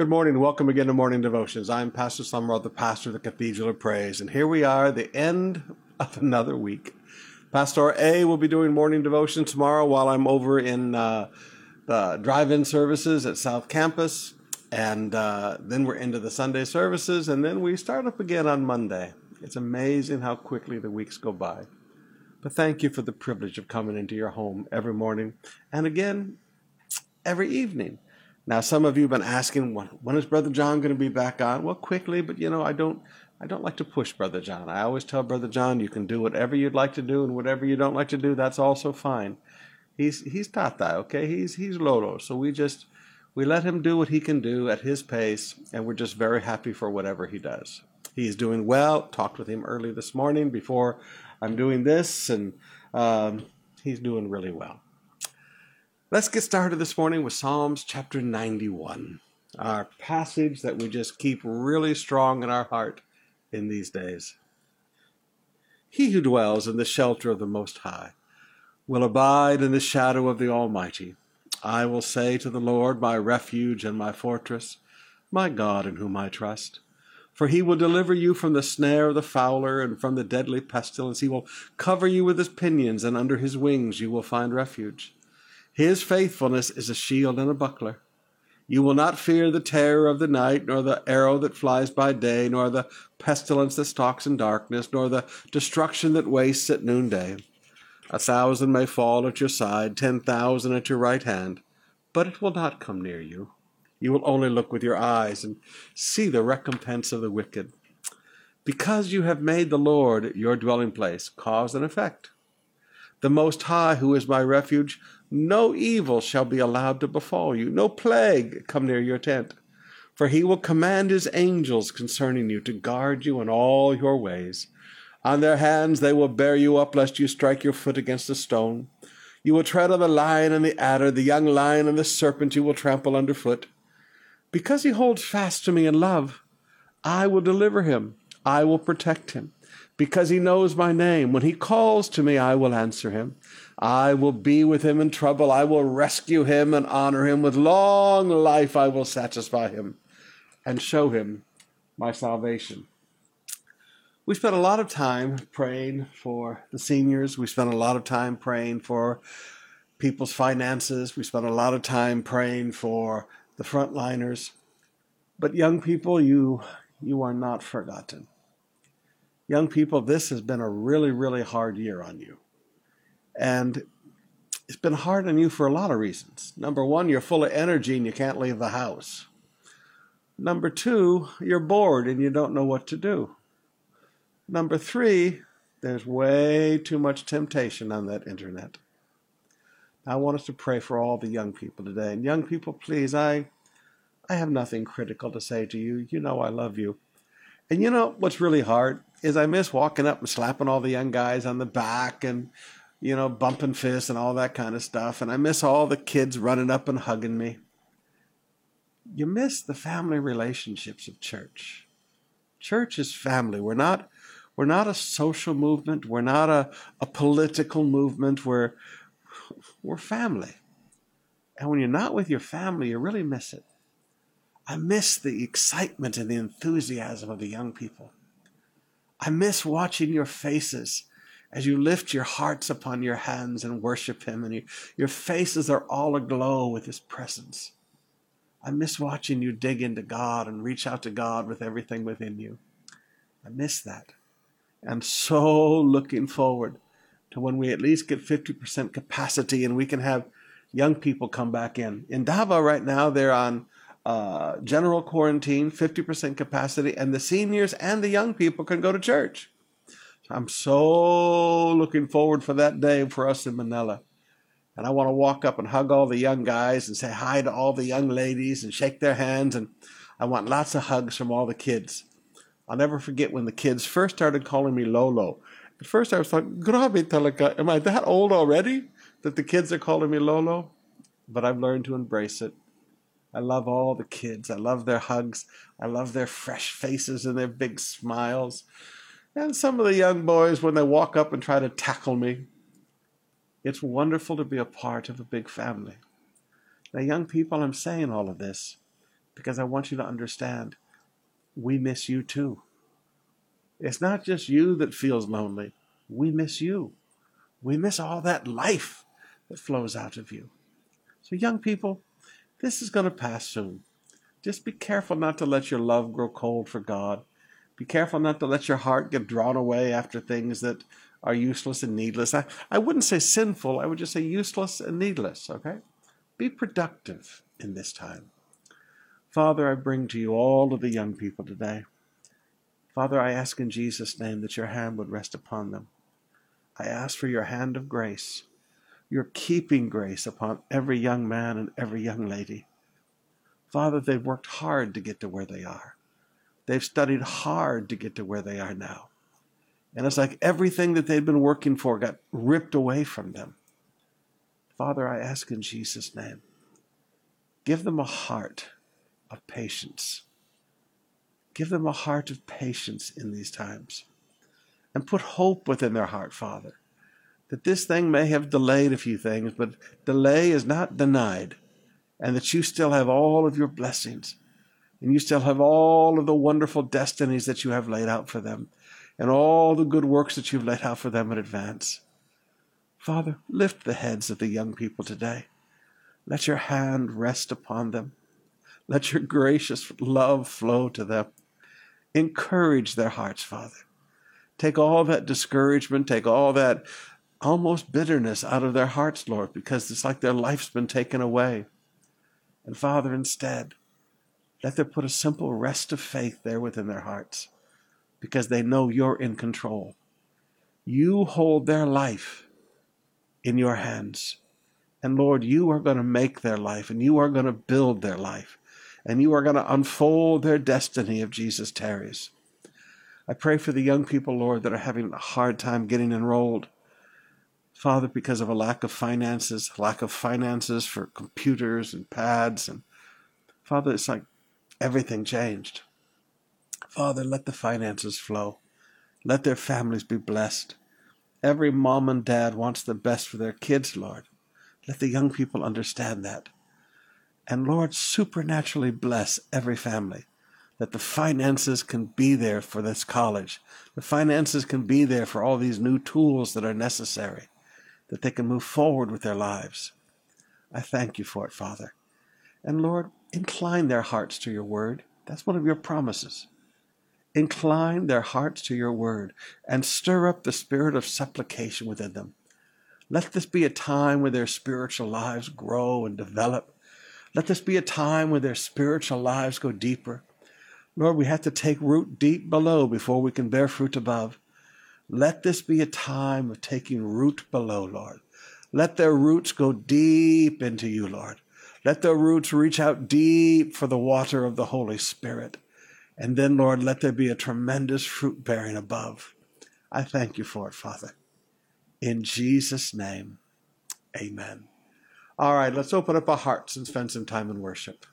Good morning and welcome again to Morning Devotions. I'm Pastor Sumrall, the pastor of the Cathedral of Praise, and here we are, the end of another week. Pastor A will be doing Morning Devotion tomorrow while I'm over in the drive-in services at South Campus, and then we're into the Sunday services, and then we start up again on Monday. It's amazing how quickly the weeks go by. But thank you for the privilege of coming into your home every morning, and again, every evening. Now, some of you have been asking, when is Brother John going to be back on? Well, quickly, but I don't like to push Brother John. I always tell Brother John, you can do whatever you'd like to do and whatever you don't like to do, that's also fine. He's Tata, okay? He's Lolo. So we let him do what he can do at his pace, and we're just very happy for whatever he does. He's doing well. Talked with him early this morning before I'm doing this, and he's doing really well. Let's get started this morning with Psalms chapter 91, our passage that we just keep really strong in our heart in these days. He who dwells in the shelter of the Most High will abide in the shadow of the Almighty. I will say to the Lord, my refuge and my fortress, my God in whom I trust. For he will deliver you from the snare of the fowler and from the deadly pestilence. He will cover you with his pinions, and under his wings you will find refuge. His faithfulness is a shield and a buckler. You will not fear the terror of the night, nor the arrow that flies by day, nor the pestilence that stalks in darkness, nor the destruction that wastes at noonday. 1,000 may fall at your side, 10,000 at your right hand, but it will not come near you. You will only look with your eyes and see the recompense of the wicked. Because you have made the Lord your dwelling place, cause and effect. The Most High, who is my refuge, no evil shall be allowed to befall you, no plague come near your tent. For he will command his angels concerning you to guard you in all your ways. On their hands they will bear you up, lest you strike your foot against a stone. You will tread on the lion and the adder, the young lion and the serpent you will trample underfoot. Because he holds fast to me in love, I will deliver him, I will protect him. Because he knows my name, when he calls to me, I will answer him. I will be with him in trouble. I will rescue him and honor him. With long life I will satisfy him and show him my salvation. We spent a lot of time praying for the seniors. We spent a lot of time praying for people's finances. We spent a lot of time praying for the frontliners. But young people, you are not forgotten. Young people, this has been a really, really hard year on you. And it's been hard on you for a lot of reasons. Number one, you're full of energy and you can't leave the house. Number two, you're bored and you don't know what to do. Number three, there's way too much temptation on that internet. I want us to pray for all the young people today. And young people, please, I have nothing critical to say to you. You know I love you. And you know what's really hard is I miss walking up and slapping all the young guys on the back and, bumping fists and all that kind of stuff. And I miss all the kids running up and hugging me. You miss the family relationships of church. Church is family. We're not a social movement. We're not a political movement. We're family. And when you're not with your family, you really miss it. I miss the excitement and the enthusiasm of the young people. I miss watching your faces as you lift your hearts upon your hands and worship him, and your faces are all aglow with his presence. I miss watching you dig into God and reach out to God with everything within you. I miss that. I'm so looking forward to when we at least get 50% capacity and we can have young people come back in. In Davao right now, they're on general quarantine, 50% capacity, and the seniors and the young people can go to church. I'm so looking forward for that day for us in Manila. And I want to walk up and hug all the young guys and say hi to all the young ladies and shake their hands. And I want lots of hugs from all the kids. I'll never forget when the kids first started calling me Lolo. At first I was like, grabe talaga, am I that old already that the kids are calling me Lolo? But I've learned to embrace it. I love all the kids. I love their hugs. I love their fresh faces and their big smiles. And some of the young boys, when they walk up and try to tackle me, it's wonderful to be a part of a big family. Now, young people, I'm saying all of this because I want you to understand, we miss you too. It's not just you that feels lonely. We miss you. We miss all that life that flows out of you. So young people, this is going to pass soon. Just be careful not to let your love grow cold for God. Be careful not to let your heart get drawn away after things that are useless and needless. I wouldn't say sinful. I would just say useless and needless, okay? Be productive in this time. Father, I bring to you all of the young people today. Father, I ask in Jesus' name that your hand would rest upon them. I ask for your hand of grace, your keeping grace upon every young man and every young lady. Father, they've worked hard to get to where they are. They've studied hard to get to where they are now. And it's like everything that they've been working for got ripped away from them. Father, I ask in Jesus' name, give them a heart of patience. Give them a heart of patience in these times. And put hope within their heart, Father, that this thing may have delayed a few things, but delay is not denied, and that you still have all of your blessings. And you still have all of the wonderful destinies that you have laid out for them and all the good works that you've laid out for them in advance. Father, lift the heads of the young people today. Let your hand rest upon them. Let your gracious love flow to them. Encourage their hearts, Father. Take all that discouragement, take all that almost bitterness out of their hearts, Lord, because it's like their life's been taken away. And Father, instead, let them put a simple rest of faith there within their hearts, because they know you're in control. You hold their life in your hands. And Lord, you are going to make their life, and you are going to build their life, and you are going to unfold their destiny if Jesus tarries. I pray for the young people, Lord, that are having a hard time getting enrolled. Father, because of a lack of finances for computers and pads. And Father, it's like everything changed. Father, let the finances flow. Let their families be blessed. Every mom and dad wants the best for their kids, Lord. Let the young people understand that. And Lord, supernaturally bless every family, that the finances can be there for this college. The finances can be there for all these new tools that are necessary, that they can move forward with their lives. I thank you for it, Father. And Lord, incline their hearts to your word. That's one of your promises. Incline their hearts to your word and stir up the spirit of supplication within them. Let this be a time where their spiritual lives grow and develop. Let this be a time where their spiritual lives go deeper. Lord, we have to take root deep below before we can bear fruit above. Let this be a time of taking root below, Lord. Let their roots go deep into you, Lord. Let their roots reach out deep for the water of the Holy Spirit. And then, Lord, let there be a tremendous fruit bearing above. I thank you for it, Father. In Jesus' name, amen. All right, let's open up our hearts and spend some time in worship.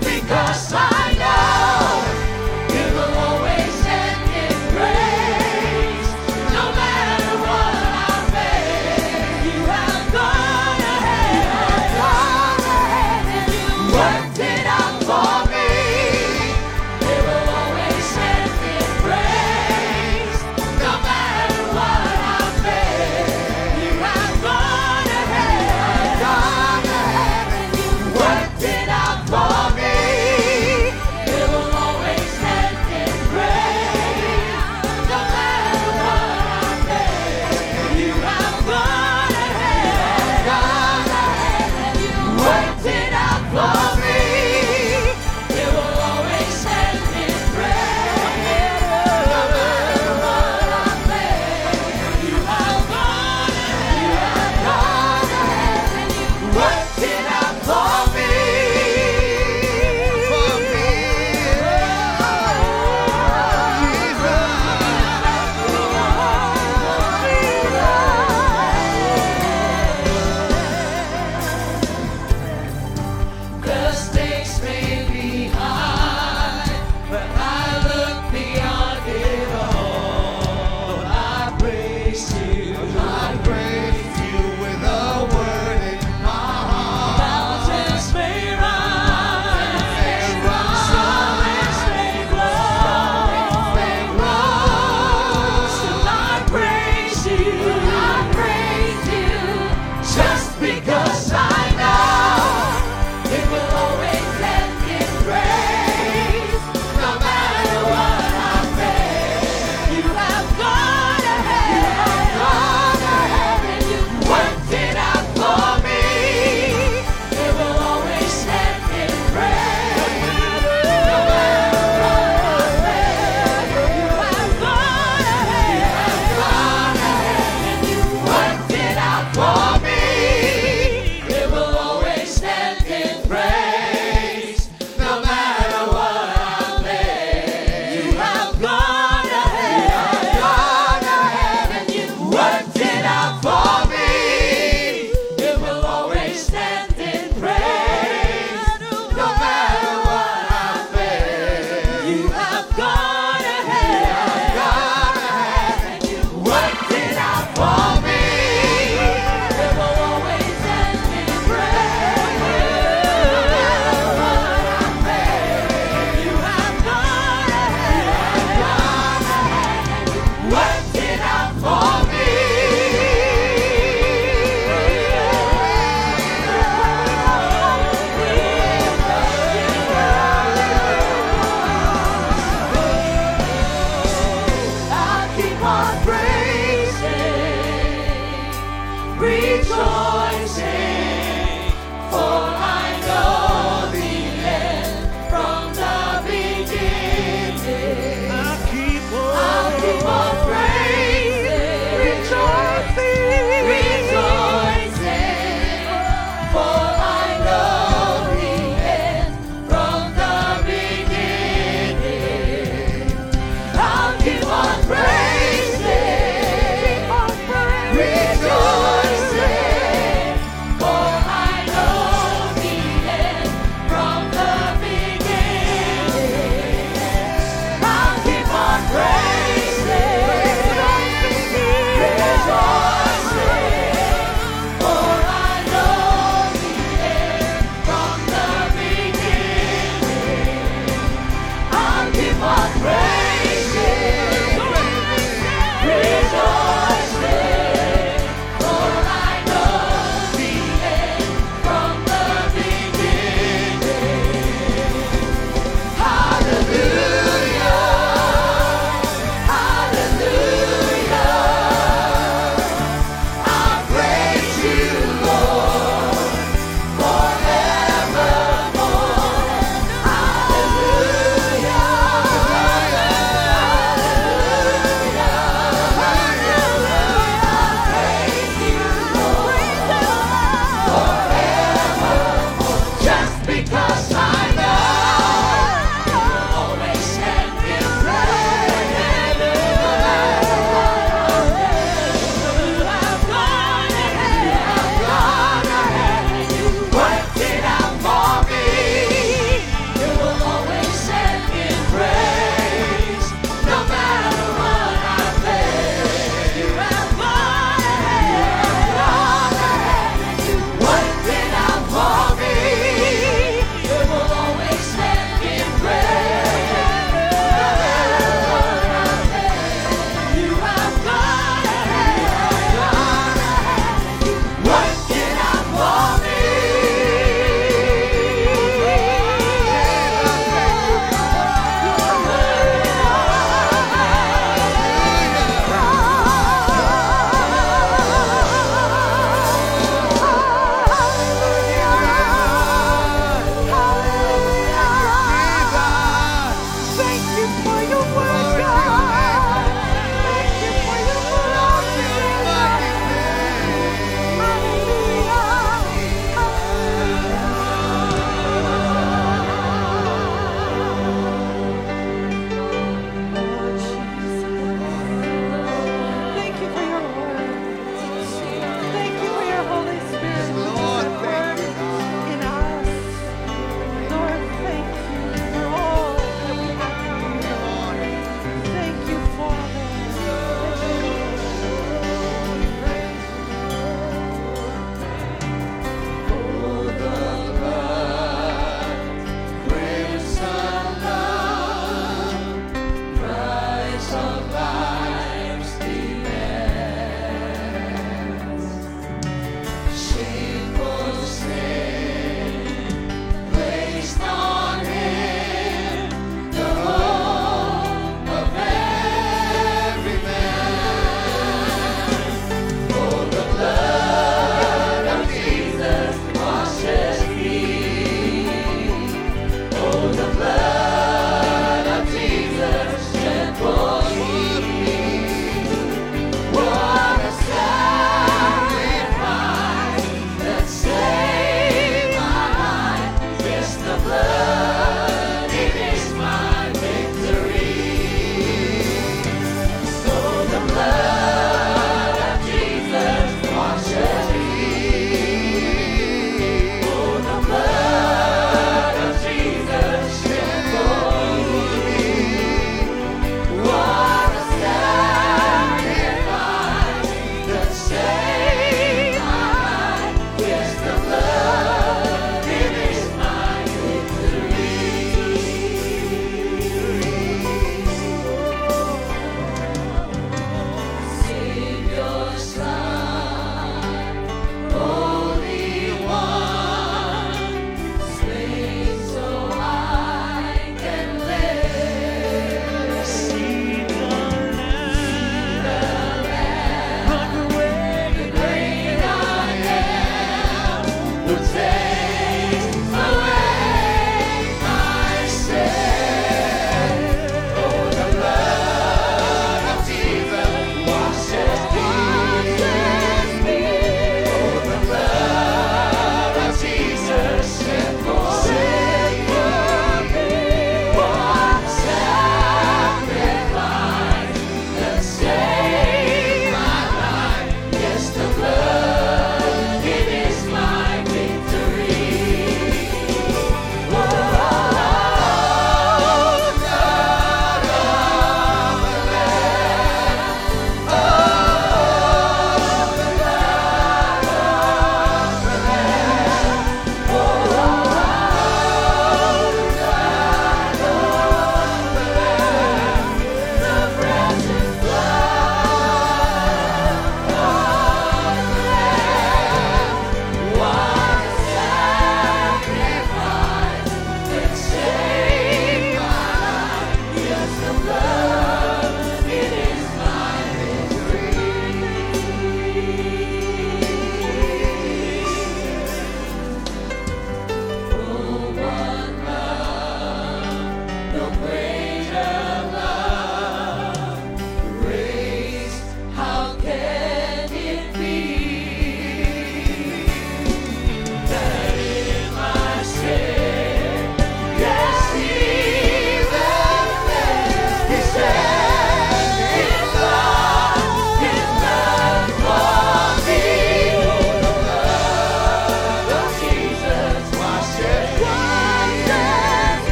Because I know you will always end it.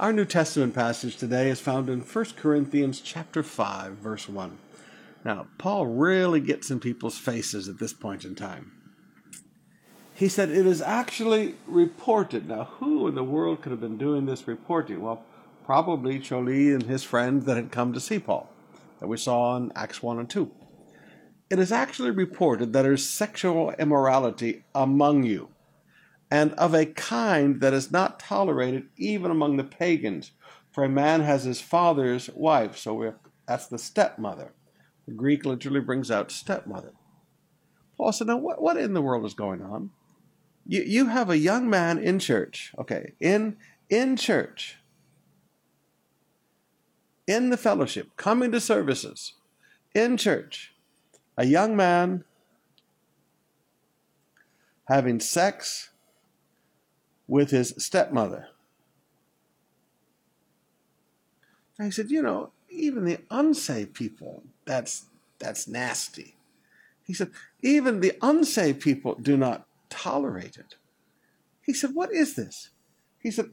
Our New Testament passage today is found in 1 Corinthians chapter 5, verse 1. Now, Paul really gets in people's faces at this point in time. He said, it is actually reported. Now, who in the world could have been doing this reporting? Well, probably Choli and his friends that had come to see Paul, that we saw in Acts 1 and 2. It is actually reported that there is sexual immorality among you, and of a kind that is not tolerated even among the pagans. For a man has his father's wife, that's the stepmother. The Greek literally brings out stepmother. Paul said, now what in the world is going on? You have a young man in church, okay, in church, in the fellowship, coming to services, in church, a young man having sex with his stepmother. And he said, even the unsaved people, that's nasty. He said, even the unsaved people do not tolerate it. He said, what is this? He said,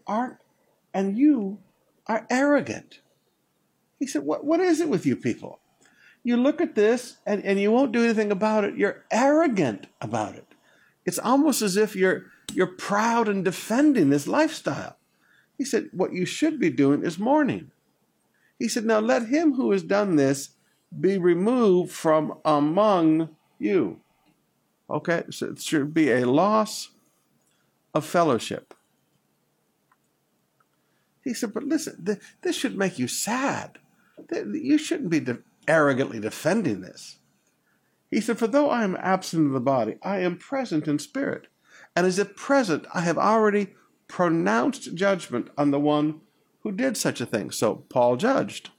you are arrogant. He said, what is it with you people? You look at this and you won't do anything about it. You're arrogant about it. It's almost as if you're proud and defending this lifestyle. He said, what you should be doing is mourning. He said, now let him who has done this be removed from among you. Okay, so it should be a loss of fellowship. He said, but listen, this should make you sad. You shouldn't be arrogantly defending this. He said, for though I am absent of the body, I am present in spirit. And as if present, I have already pronounced judgment on the one who did such a thing. So Paul judged.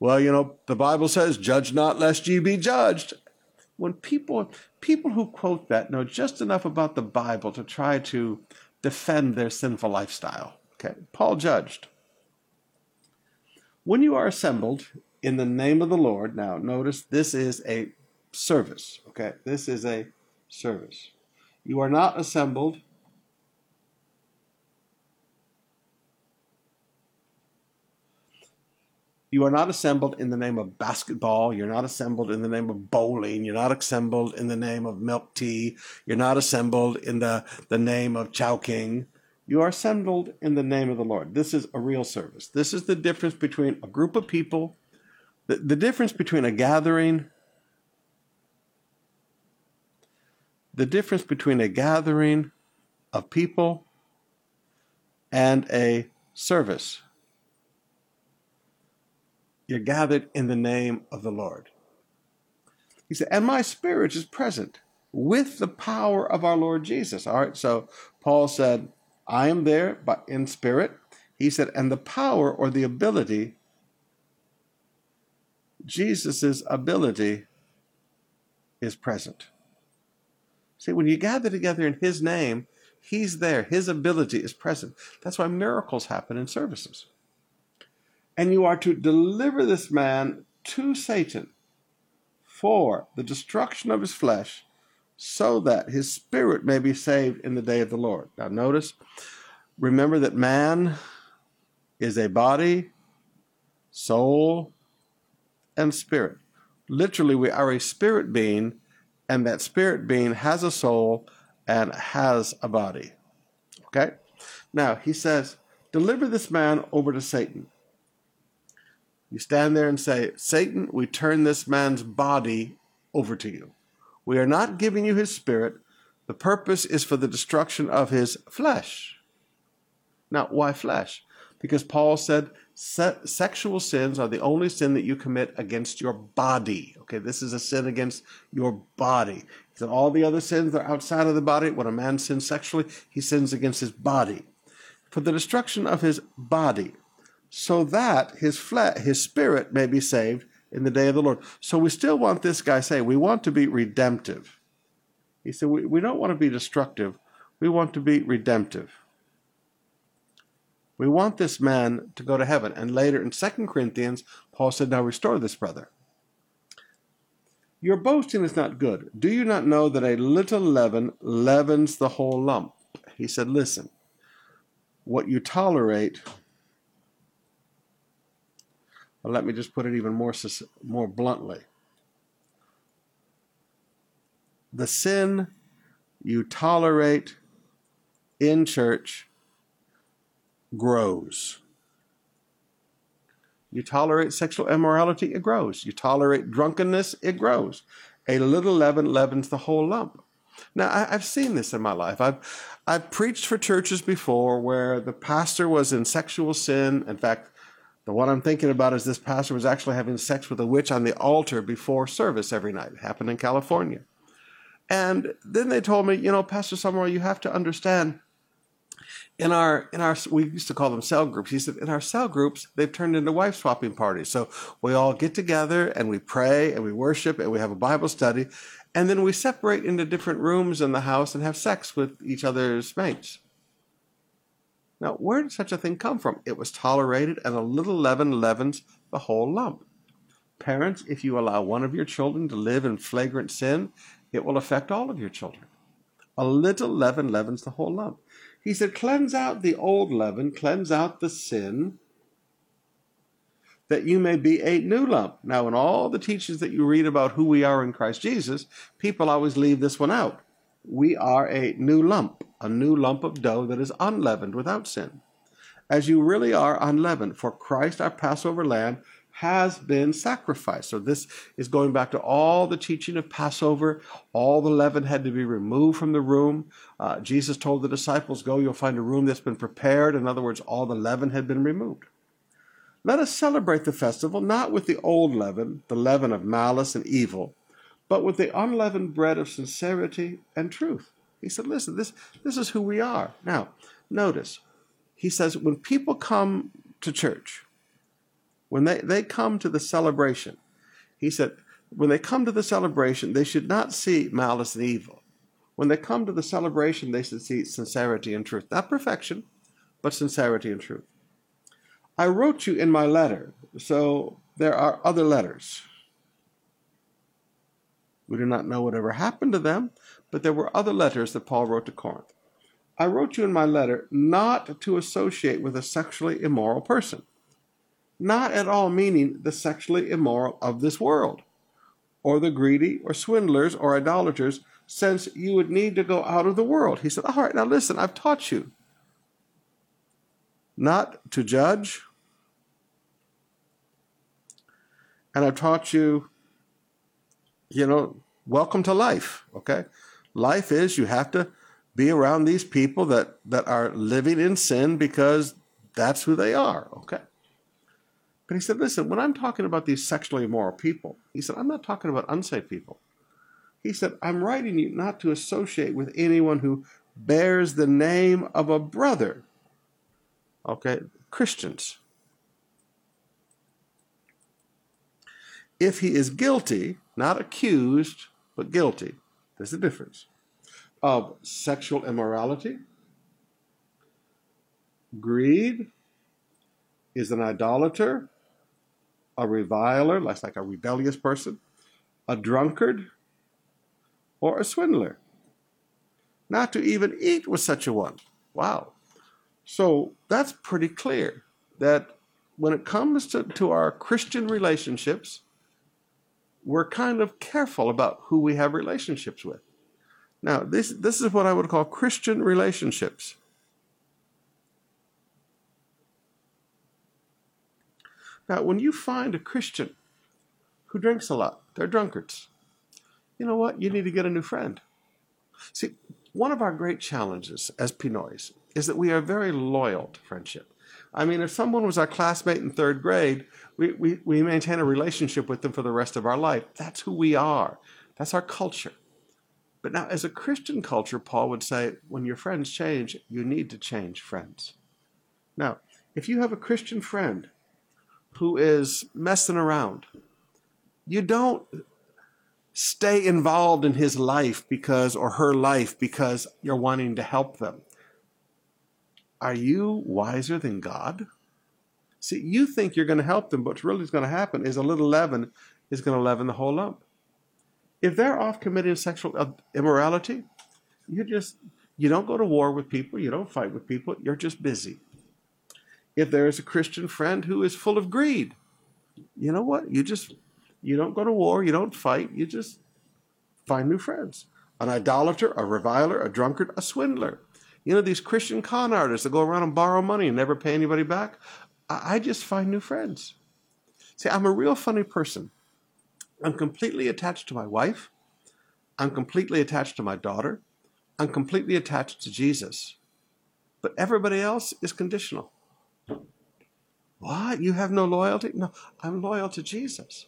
Well, the Bible says, judge not lest ye be judged. When people who quote that know just enough about the Bible to try to defend their sinful lifestyle. Okay, Paul judged. When you are assembled in the name of the Lord, now notice this is a service, okay? This is a service. You are not assembled in the name of basketball. You're not assembled in the name of bowling. You're not assembled in the name of milk tea. You're not assembled in the name of Chowking. You are assembled in the name of the Lord. This is a real service. This is the difference between a group of people, the difference between a gathering, of people and a service. You're gathered in the name of the Lord. He said, and my spirit is present with the power of our Lord Jesus. All right, so Paul said, I am there, but in spirit. He said, and the power or the ability, Jesus' ability is present. See, when you gather together in his name, he's there. His ability is present. That's why miracles happen in services. And you are to deliver this man to Satan for the destruction of his flesh, so that his spirit may be saved in the day of the Lord. Now notice, remember that man is a body, soul, and spirit. Literally, we are a spirit being, and that spirit being has a soul and has a body. Okay? Now, he says, deliver this man over to Satan. You stand there and say, Satan, we turn this man's body over to you. We are not giving you his spirit. The purpose is for the destruction of his flesh. Now, why flesh? Because Paul said sexual sins are the only sin that you commit against your body. Okay, this is a sin against your body. He said all the other sins are outside of the body. When a man sins sexually, he sins against his body. For the destruction of his body, so that his spirit may be saved in the day of the Lord. So we still want this guy saying, we want to be redemptive. He said, we don't want to be destructive. We want to be redemptive. We want this man to go to heaven. And later in 2 Corinthians, Paul said, now restore this brother. Your boasting is not good. Do you not know that a little leaven leavens the whole lump? He said, listen, what you tolerate, well, let me just put it even more bluntly. The sin you tolerate in church grows. You tolerate sexual immorality, it grows. You tolerate drunkenness, it grows. A little leaven leavens the whole lump. Now, I've seen this in my life. I've preached for churches before where the pastor was in sexual sin. In fact, the one I'm thinking about is this pastor was actually having sex with a witch on the altar before service every night. It happened in California. And then they told me, you know, Pastor Sumrall, you have to understand, in our we used to call them cell groups. He said, in our cell groups, they've turned into wife swapping parties. So we all get together and we pray and we worship and we have a Bible study. And then we separate into different rooms in the house and have sex with each other's mates. Now, where did such a thing come from? It was tolerated, and a little leaven leavens the whole lump. Parents, if you allow one of your children to live in flagrant sin, it will affect all of your children. A little leaven leavens the whole lump. He said, cleanse out the old leaven, cleanse out the sin, that you may be a new lump. Now, in all the teachings that you read about who we are in Christ Jesus, people always leave this one out. We are a new lump of dough that is unleavened without sin. As you really are unleavened, for Christ, our Passover lamb, has been sacrificed. So this is going back to all the teaching of Passover. All the leaven had to be removed from the room. Jesus told the disciples, go, you'll find a room that's been prepared. In other words, all the leaven had been removed. Let us celebrate the festival, not with the old leaven, the leaven of malice and evil, but with the unleavened bread of sincerity and truth. He said, listen, this is who we are. Now, notice, he says, when people come to church, when they come to the celebration, he said, when they come to the celebration, they should not see malice and evil. When they come to the celebration, they should see sincerity and truth. Not perfection, but sincerity and truth. I wrote you in my letter, so there are other letters. We do not know whatever happened to them, but there were other letters that Paul wrote to Corinth. I wrote you in my letter not to associate with a sexually immoral person. Not at all meaning the sexually immoral of this world, or the greedy, or swindlers, or idolaters, since you would need to go out of the world. He said, all right, now listen, I've taught you not to judge, and I've taught you, you know, welcome to life, okay? Life is you have to be around these people that are living in sin because that's who they are, okay? But he said, listen, when I'm talking about these sexually immoral people, he said, I'm not talking about unsaved people. He said, I'm writing you not to associate with anyone who bears the name of a brother. Okay, Christians. If he is guilty, not accused, but guilty, there's the difference, of sexual immorality. Greed is an idolater, a reviler, that's like a rebellious person, a drunkard, or a swindler. Not to even eat with such a one. Wow. So that's pretty clear that when it comes to our Christian relationships, we're kind of careful about who we have relationships with. Now, this is what I would call Christian relationships. Now, when you find a Christian who drinks a lot, they're drunkards. You know what? You need to get a new friend. See, one of our great challenges as Pinoys is that we are very loyal to friendship. I mean, if someone was our classmate in third grade, we maintain a relationship with them for the rest of our life. That's who we are. That's our culture. But now, as a Christian culture, Paul would say, when your friends change, you need to change friends. Now, if you have a Christian friend who is messing around, you don't stay involved in his life because, or her life, because you're wanting to help them. Are you wiser than God? See, you think you're going to help them, but what's really going to happen is a little leaven is going to leaven the whole lump. If they're off committing sexual immorality, you just You don't go to war with people. You don't fight with people. You're just busy. If there is a Christian friend who is full of greed, you know what? You don't go to war. You don't fight. You just find new friends. An idolater, a reviler, a drunkard, a swindler. You know, these Christian con artists that go around and borrow money and never pay anybody back. I just find new friends. See, I'm a real funny person. I'm completely attached to my wife. I'm completely attached to my daughter. I'm completely attached to Jesus. But everybody else is conditional. What? You have no loyalty? No, I'm loyal to Jesus.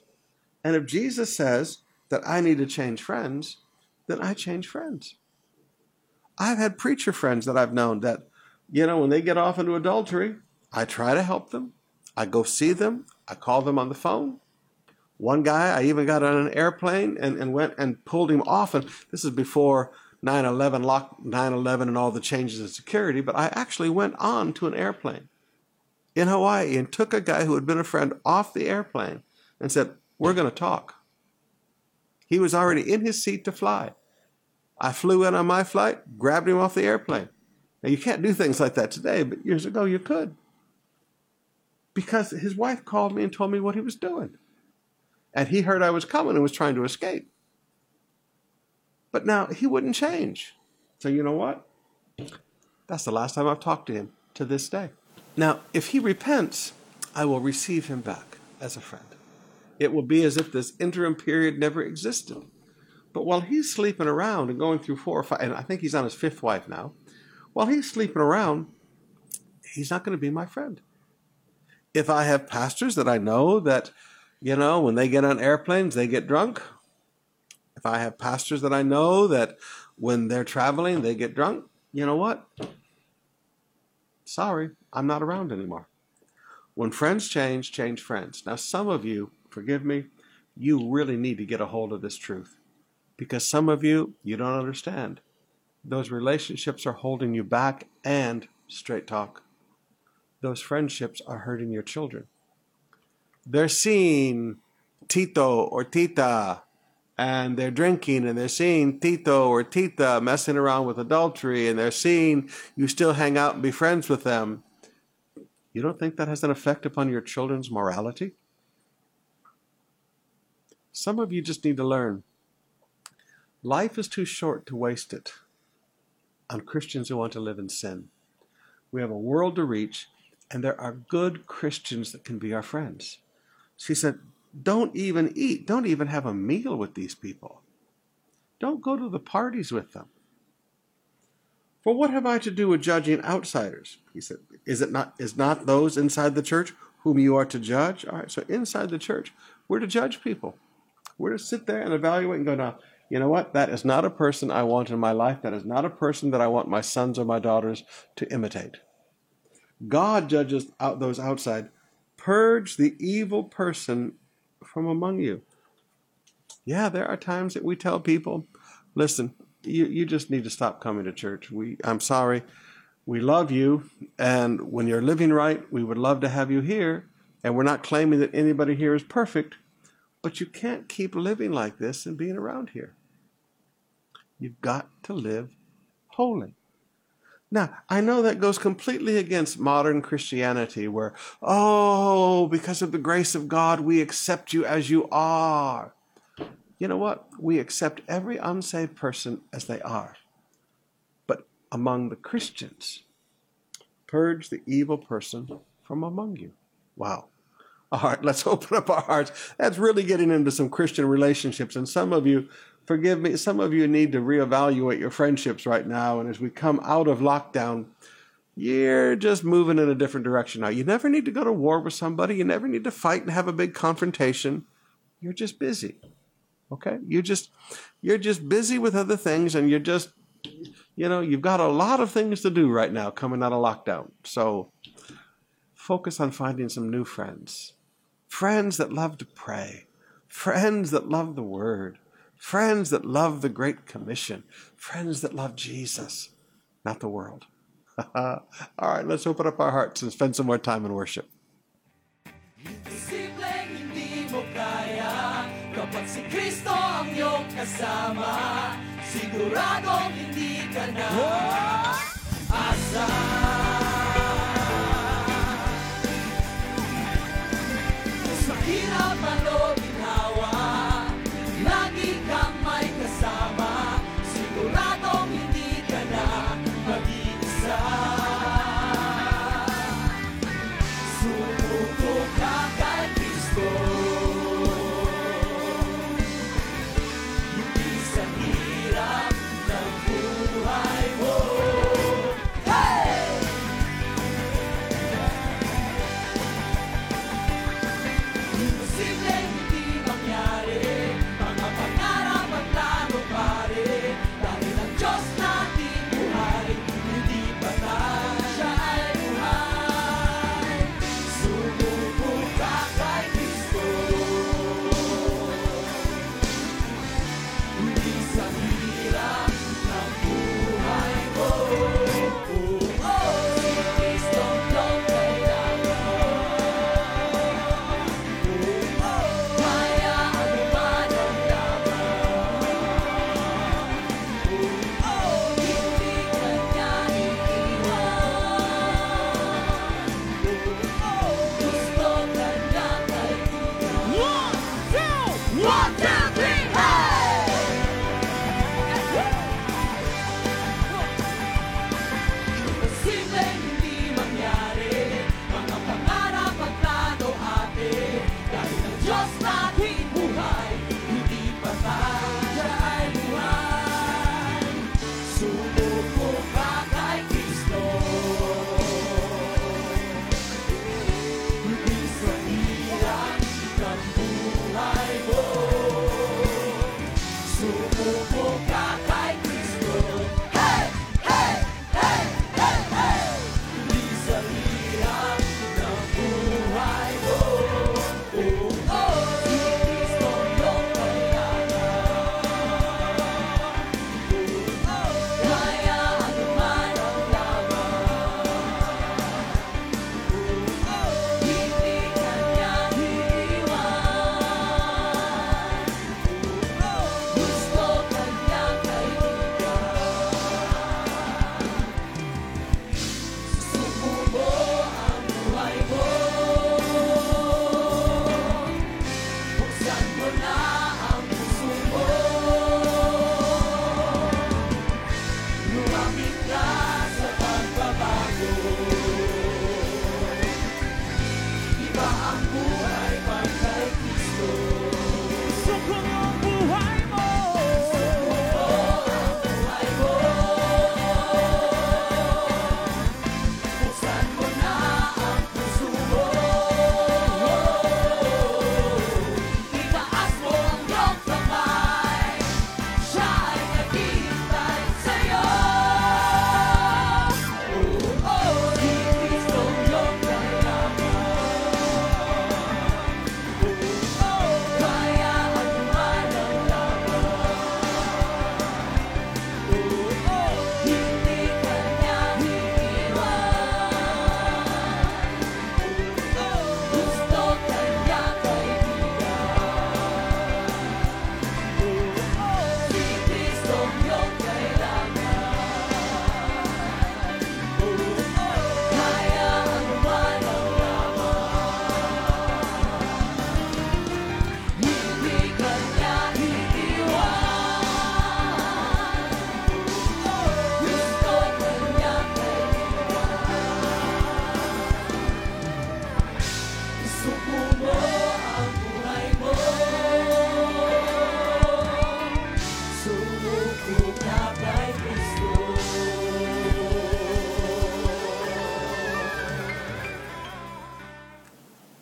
And if Jesus says that I need to change friends, then I change friends. I've had preacher friends that I've known that, you know, when they get off into adultery, I try to help them. I go see them. I call them on the phone. One guy, I even got on an airplane and went and pulled him off. And this is before 9/11, lock 9/11 and all the changes in security. But I actually went on to an airplane in Hawaii and took a guy who had been a friend off the airplane and said, we're going to talk. He was already in his seat to fly. I flew in on my flight, grabbed him off the airplane. Now, you can't do things like that today, but years ago you could. Because his wife called me and told me what he was doing. And he heard I was coming and was trying to escape. But now, he wouldn't change. So you know what? That's the last time I've talked to him to this day. Now, if he repents, I will receive him back as a friend. It will be as if this interim period never existed. But while he's sleeping around and going through 4 or 5, and I think he's on his 5th wife now, while he's sleeping around, he's not going to be my friend. If I have pastors that I know that, you know, when they get on airplanes, they get drunk. If I have pastors that I know that when they're traveling, they get drunk, you know what? Sorry, I'm not around anymore. When friends change friends. Now, some of you, forgive me, you really need to get a hold of this truth. Because some of you, you don't understand. Those relationships are holding you back, and straight talk, those friendships are hurting your children. They're seeing Tito or Tita, and they're drinking, and they're seeing Tito or Tita messing around with adultery, and they're seeing you still hang out and be friends with them. You don't think that has an effect upon your children's morality? Some of you just need to learn. Life is too short to waste it on Christians who want to live in sin. We have a world to reach, and there are good Christians that can be our friends. She said, don't even eat. Don't even have a meal with these people. Don't go to the parties with them. For what have I to do with judging outsiders? He said, is not those inside the church whom you are to judge? All right, so inside the church, we're to judge people. We're to sit there and evaluate and go, now, you know what? That is not a person I want in my life. That is not a person that I want my sons or my daughters to imitate. God judges out those outside. Purge the evil person from among you. Yeah, there are times that we tell people, listen, you just need to stop coming to church. I'm sorry. We love you. And when you're living right, we would love to have you here. And we're not claiming that anybody here is perfect. But you can't keep living like this and being around here. You've got to live holy. Now, I know that goes completely against modern Christianity where, oh, because of the grace of God, we accept you as you are. You know what? We accept every unsaved person as they are. But among the Christians, purge the evil person from among you. Wow. All right, let's open up our hearts. That's really getting into some Christian relationships. And some of you, forgive me, some of you need to reevaluate your friendships right now. And as we come out of lockdown, you're just moving in a different direction now. You never need to go to war with somebody. You never need to fight and have a big confrontation. You're just busy, okay? You're just busy with other things, and you're just, you know, you've got a lot of things to do right now coming out of lockdown. So focus on finding some new friends. Friends that love to pray, friends that love the Word, friends that love the Great Commission, friends that love Jesus, not the world. All right, let's open up our hearts and spend some more time in worship. Simpleng hindi mo kaya, kapag si Kristo ang iyong kasama. siguradong hindi ka na asahan. Sa hirap man o ginhawa, lagi kang may kasama. Siguradong hindi ka na mag-iisa. Sumuko ka kay Kristo.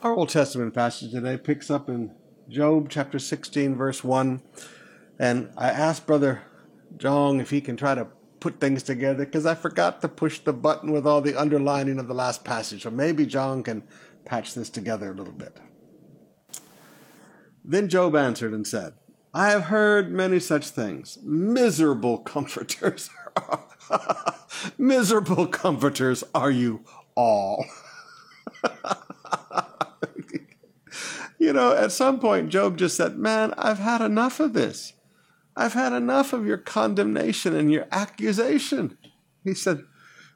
Our Old Testament passage today picks up in Job chapter 16, verse 1. And I asked Brother John if he can try to put things together because I forgot to push the button with all the underlining of the last passage. So maybe John can patch this together a little bit. Then Job answered and said, I have heard many such things. Miserable comforters are miserable comforters are you all. You know, at some point, Job just said, man, I've had enough of this. I've had enough of your condemnation and your accusation. He said,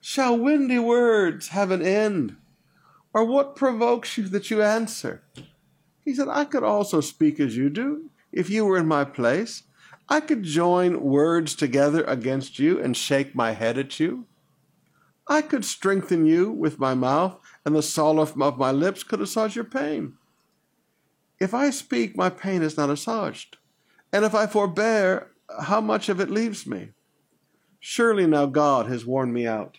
shall windy words have an end? Or what provokes you that you answer? He said, I could also speak as you do. If you were in my place, I could join words together against you and shake my head at you. I could strengthen you with my mouth, and the sole of my lips could assuage your pain. If I speak, my pain is not assuaged. And if I forbear, how much of it leaves me? Surely now God has worn me out.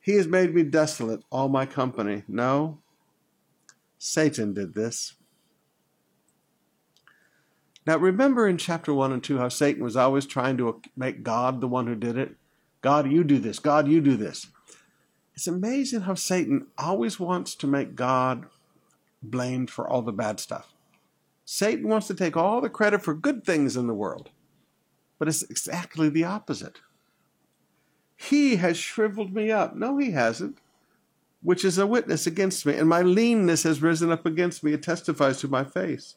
He has made me desolate, all my company. No, Satan did this. Now remember in chapter 1 and 2 how Satan was always trying to make God the one who did it. God, you do this. God, you do this. It's amazing how Satan always wants to make God blamed for all the bad stuff. Satan wants to take all the credit for good things in the world, but it's exactly the opposite. He has shriveled me up. No, he hasn't, which is a witness against me, and my leanness has risen up against me. It testifies to my face.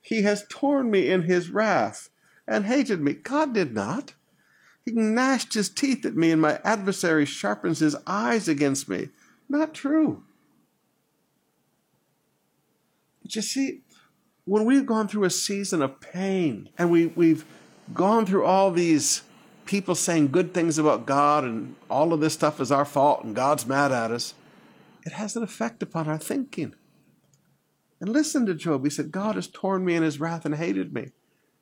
He has torn me in his wrath and hated me. God did not. He gnashed his teeth at me, and my adversary sharpens his eyes against me. Not true. But you see, when we've gone through a season of pain, and we've gone through all these people saying good things about God, and all of this stuff is our fault, and God's mad at us, it has an effect upon our thinking. And listen to Job. He said, God has torn me in his wrath and hated me.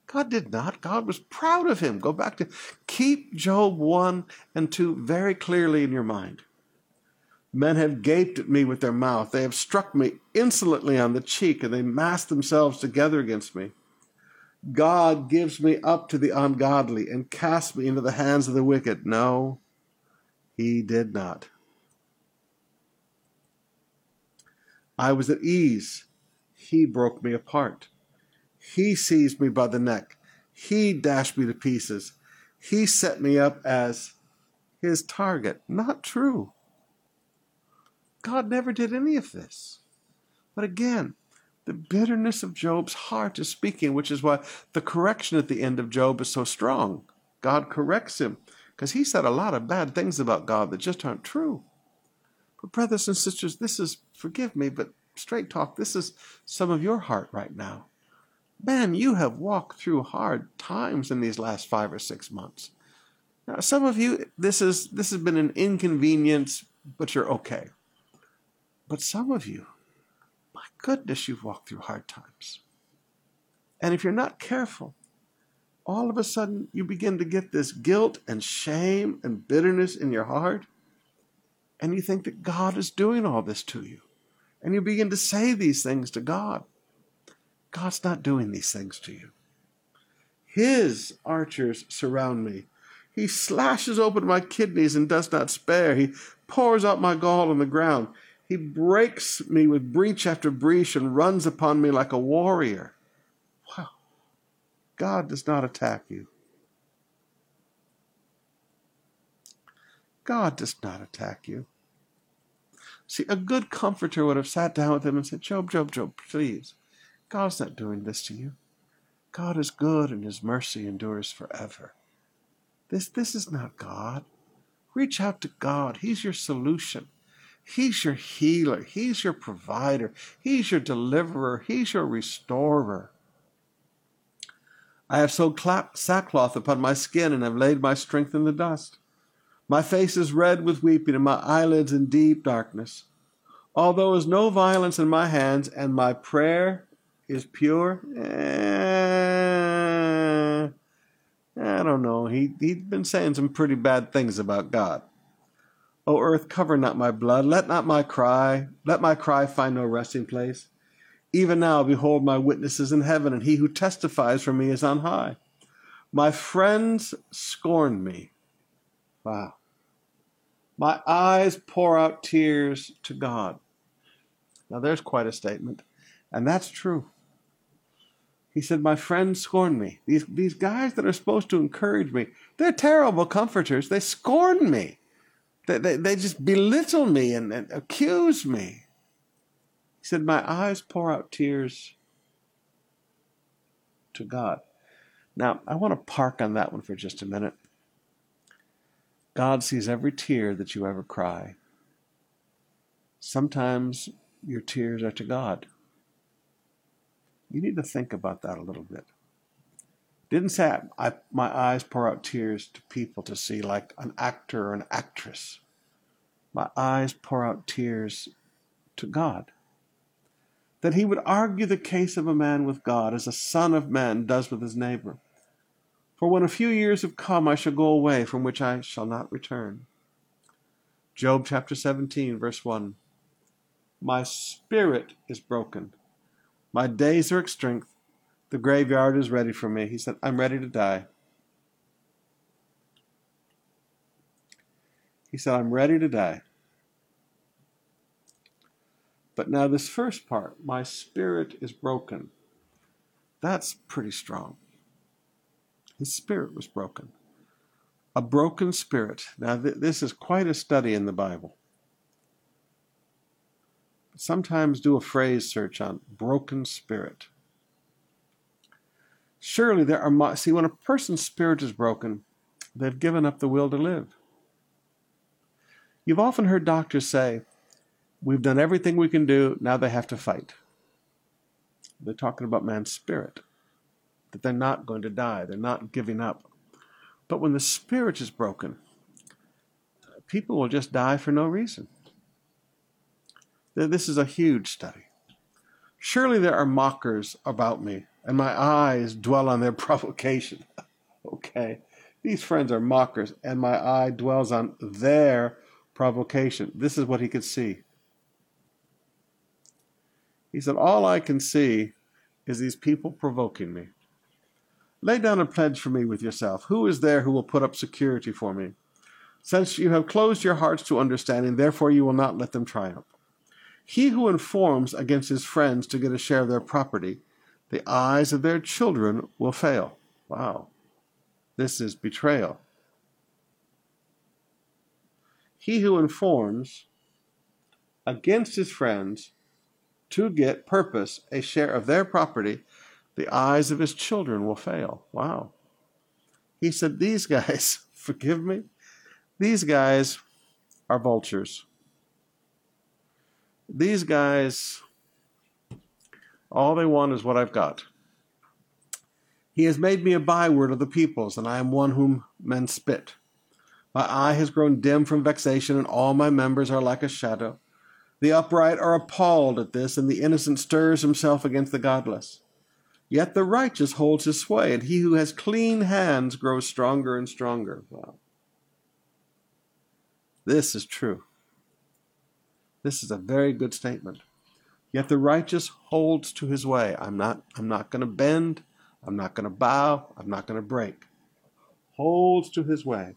God did not. God was proud of him. Go back to, keep Job 1 and 2 very clearly in your mind. Men have gaped at me with their mouth. They have struck me insolently on the cheek, and they massed themselves together against me. God gives me up to the ungodly and casts me into the hands of the wicked. No, he did not. I was at ease. He broke me apart. He seized me by the neck. He dashed me to pieces. He set me up as his target. Not true. God never did any of this. But again, the bitterness of Job's heart is speaking, which is why the correction at the end of Job is so strong. God corrects him, because he said a lot of bad things about God that just aren't true. But brothers and sisters, this is, forgive me, but straight talk, this is some of your heart right now. Man, you have walked through hard times in these last 5 or 6 months. Now, some of you, this has been an inconvenience, but you're okay. But some of you, my goodness, you've walked through hard times. And if you're not careful, all of a sudden you begin to get this guilt and shame and bitterness in your heart. And you think that God is doing all this to you. And you begin to say these things to God. God's not doing these things to you. His archers surround me. He slashes open my kidneys and does not spare. He pours out my gall on the ground. He breaks me with breach after breach and runs upon me like a warrior. Wow. God does not attack you. God does not attack you. See, a good comforter would have sat down with him and said, Job, please. God's not doing this to you. God is good, and his mercy endures forever. This is not God. Reach out to God. He's your solution. He's your healer. He's your provider. He's your deliverer. He's your restorer. I have sewed sackcloth upon my skin and have laid my strength in the dust. My face is red with weeping and my eyelids in deep darkness. Although is no violence in my hands and my prayer is pure. I don't know. He'd been saying some pretty bad things about God. O earth, cover not my blood, let my cry find no resting place. Even now, behold, my witness is in heaven, and he who testifies for me is on high. My friends scorn me. Wow. My eyes pour out tears to God. Now there's quite a statement, and that's true. He said, my friends scorn me. These guys that are supposed to encourage me, they're terrible comforters. They scorn me. They just belittle me and accuse me. He said, my eyes pour out tears to God. Now, I want to park on that one for just a minute. God sees every tear that you ever cry. Sometimes your tears are to God. You need to think about that a little bit. Didn't say my eyes pour out tears to people to see, like an actor or an actress. My eyes pour out tears to God. That he would argue the case of a man with God as a son of man does with his neighbor. For when a few years have come, I shall go away, from which I shall not return. Job chapter 17, verse 1. My spirit is broken. My days are extinct. The graveyard is ready for me. He said, I'm ready to die. He said, I'm ready to die. But now this first part, my spirit is broken. That's pretty strong. His spirit was broken. A broken spirit. Now, this is quite a study in the Bible. Sometimes do a phrase search on broken spirit. Surely there are... See, when a person's spirit is broken, they've given up the will to live. You've often heard doctors say, we've done everything we can do, now they have to fight. They're talking about man's spirit. That they're not going to die. They're not giving up. But when the spirit is broken, people will just die for no reason. This is a huge study. Surely there are mockers about me, and my eyes dwell on their provocation. Okay, these friends are mockers, and my eye dwells on their provocation. This is what he could see. He said, all I can see is these people provoking me. Lay down a pledge for me with yourself. Who is there who will put up security for me? Since you have closed your hearts to understanding, therefore you will not let them triumph. He who informs against his friends to get a share of their property, the eyes of their children will fail. Wow. This is betrayal. He who informs against his friends to get purpose a share of their property, the eyes of his children will fail. Wow. He said, these guys, forgive me, these guys are vultures. These guys, all they want is what I've got. He has made me a byword of the peoples, and I am one whom men spit. My eye has grown dim from vexation, and all my members are like a shadow. The upright are appalled at this, and the innocent stirs himself against the godless. Yet the righteous holds his sway, and he who has clean hands grows stronger and stronger. Wow. This is true. This is a very good statement. Yet the righteous holds to his way. I'm not going to bend. I'm not going to bow. I'm not going to break. Holds to his way.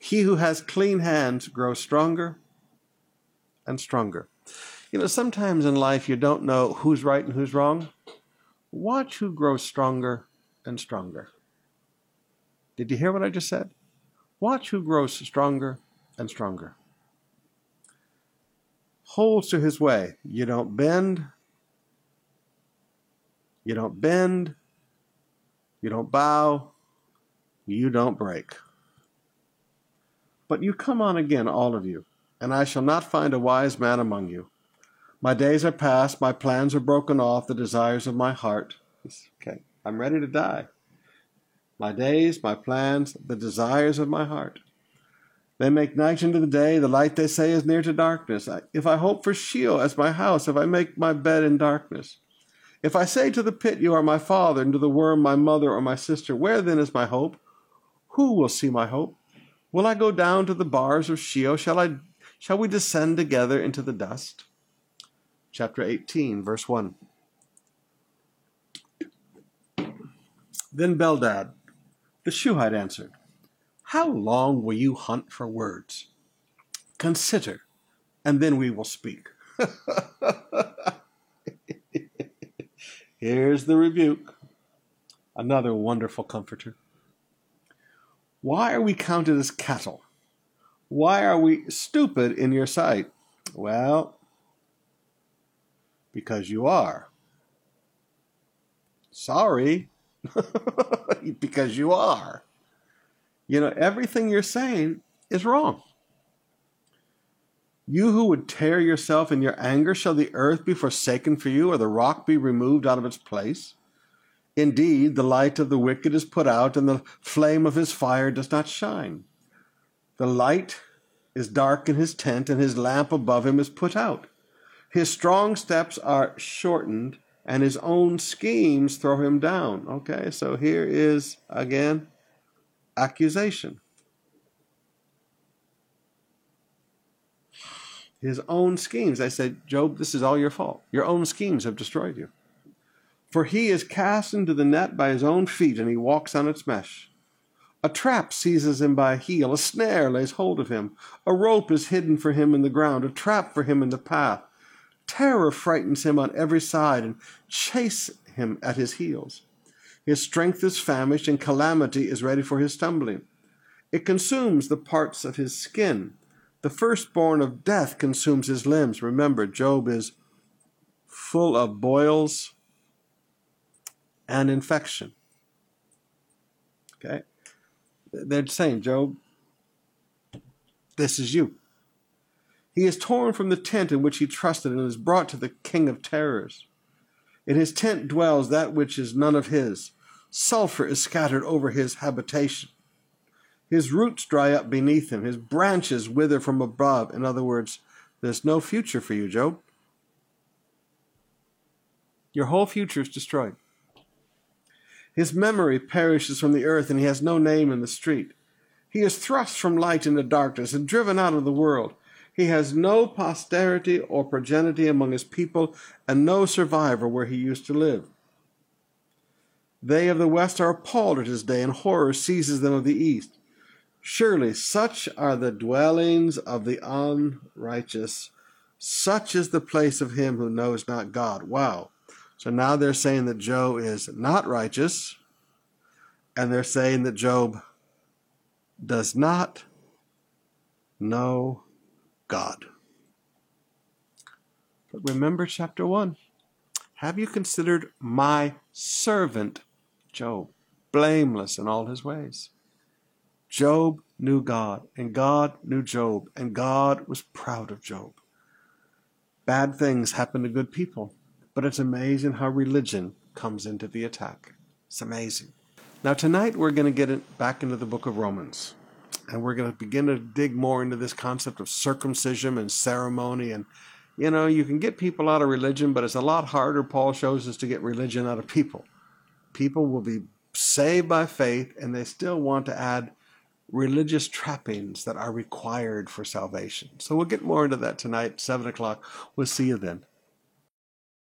He who has clean hands grows stronger and stronger. You know, sometimes in life you don't know who's right and who's wrong. Watch who grows stronger and stronger. Did you hear what I just said? Watch who grows stronger and stronger. Holds to his way. You don't bend. You don't bend. You don't bow. You don't break. But you come on again, all of you, and I shall not find a wise man among you. My days are past, my plans are broken off, the desires of my heart. Okay, I'm ready to die. My days, my plans, the desires of my heart. They make night into the day, the light they say is near to darkness. If I hope for Sheol as my house, if I make my bed in darkness. If I say to the pit, you are my father, and to the worm, my mother or my sister, where then is my hope? Who will see my hope? Will I go down to the bars of Sheol? Shall we descend together into the dust? Chapter 18, verse 1. Then Beldad, the Shuhite, answered, how long will you hunt for words? Consider, and then we will speak. Here's the rebuke. Another wonderful comforter. Why are we counted as cattle? Why are we stupid in your sight? Well, because you are. Sorry. because you are. You know, everything you're saying is wrong. You who would tear yourself in your anger, shall the earth be forsaken for you, or the rock be removed out of its place? Indeed, the light of the wicked is put out, and the flame of his fire does not shine. The light is dark in his tent, and his lamp above him is put out. His strong steps are shortened, and his own schemes throw him down. Okay, so here is, again, accusation. His own schemes. I said, Job, this is all your fault. Your own schemes have destroyed you. For he is cast into the net by his own feet, and he walks on its mesh. A trap seizes him by a heel. A snare lays hold of him. A rope is hidden for him in the ground, a trap for him in the path. Terror frightens him on every side and chases him at his heels. His strength is famished, and calamity is ready for his stumbling. It consumes the parts of his skin. The firstborn of death consumes his limbs. Remember, Job is full of boils and infection. Okay? They're saying, Job, this is you. He is torn from the tent in which he trusted and is brought to the king of terrors. In his tent dwells that which is none of his. Sulfur is scattered over his habitation. His roots dry up beneath him. His branches wither from above. In other words, there's no future for you, Job. Your whole future is destroyed. His memory perishes from the earth, and he has no name in the street. He is thrust from light into darkness and driven out of the world. He has no posterity or progeny among his people, and no survivor where he used to live. They of the west are appalled at his day, and horror seizes them of the east. Surely such are the dwellings of the unrighteous. Such is the place of him who knows not God. Wow. So now they're saying that Job is not righteous, and they're saying that Job does not know God. But remember chapter 1. Have you considered my servant Job, blameless in all his ways? Job knew God, and God knew Job, and God was proud of Job. Bad things happen to good people, but it's amazing how religion comes into the attack. It's amazing. Now tonight we're going to get back into the book of Romans. And we're going to begin to dig more into this concept of circumcision and ceremony. And, you know, you can get people out of religion, but it's a lot harder, Paul shows us, to get religion out of people. People will be saved by faith, and they still want to add religious trappings that are required for salvation. So we'll get more into that tonight, 7 o'clock. We'll see you then.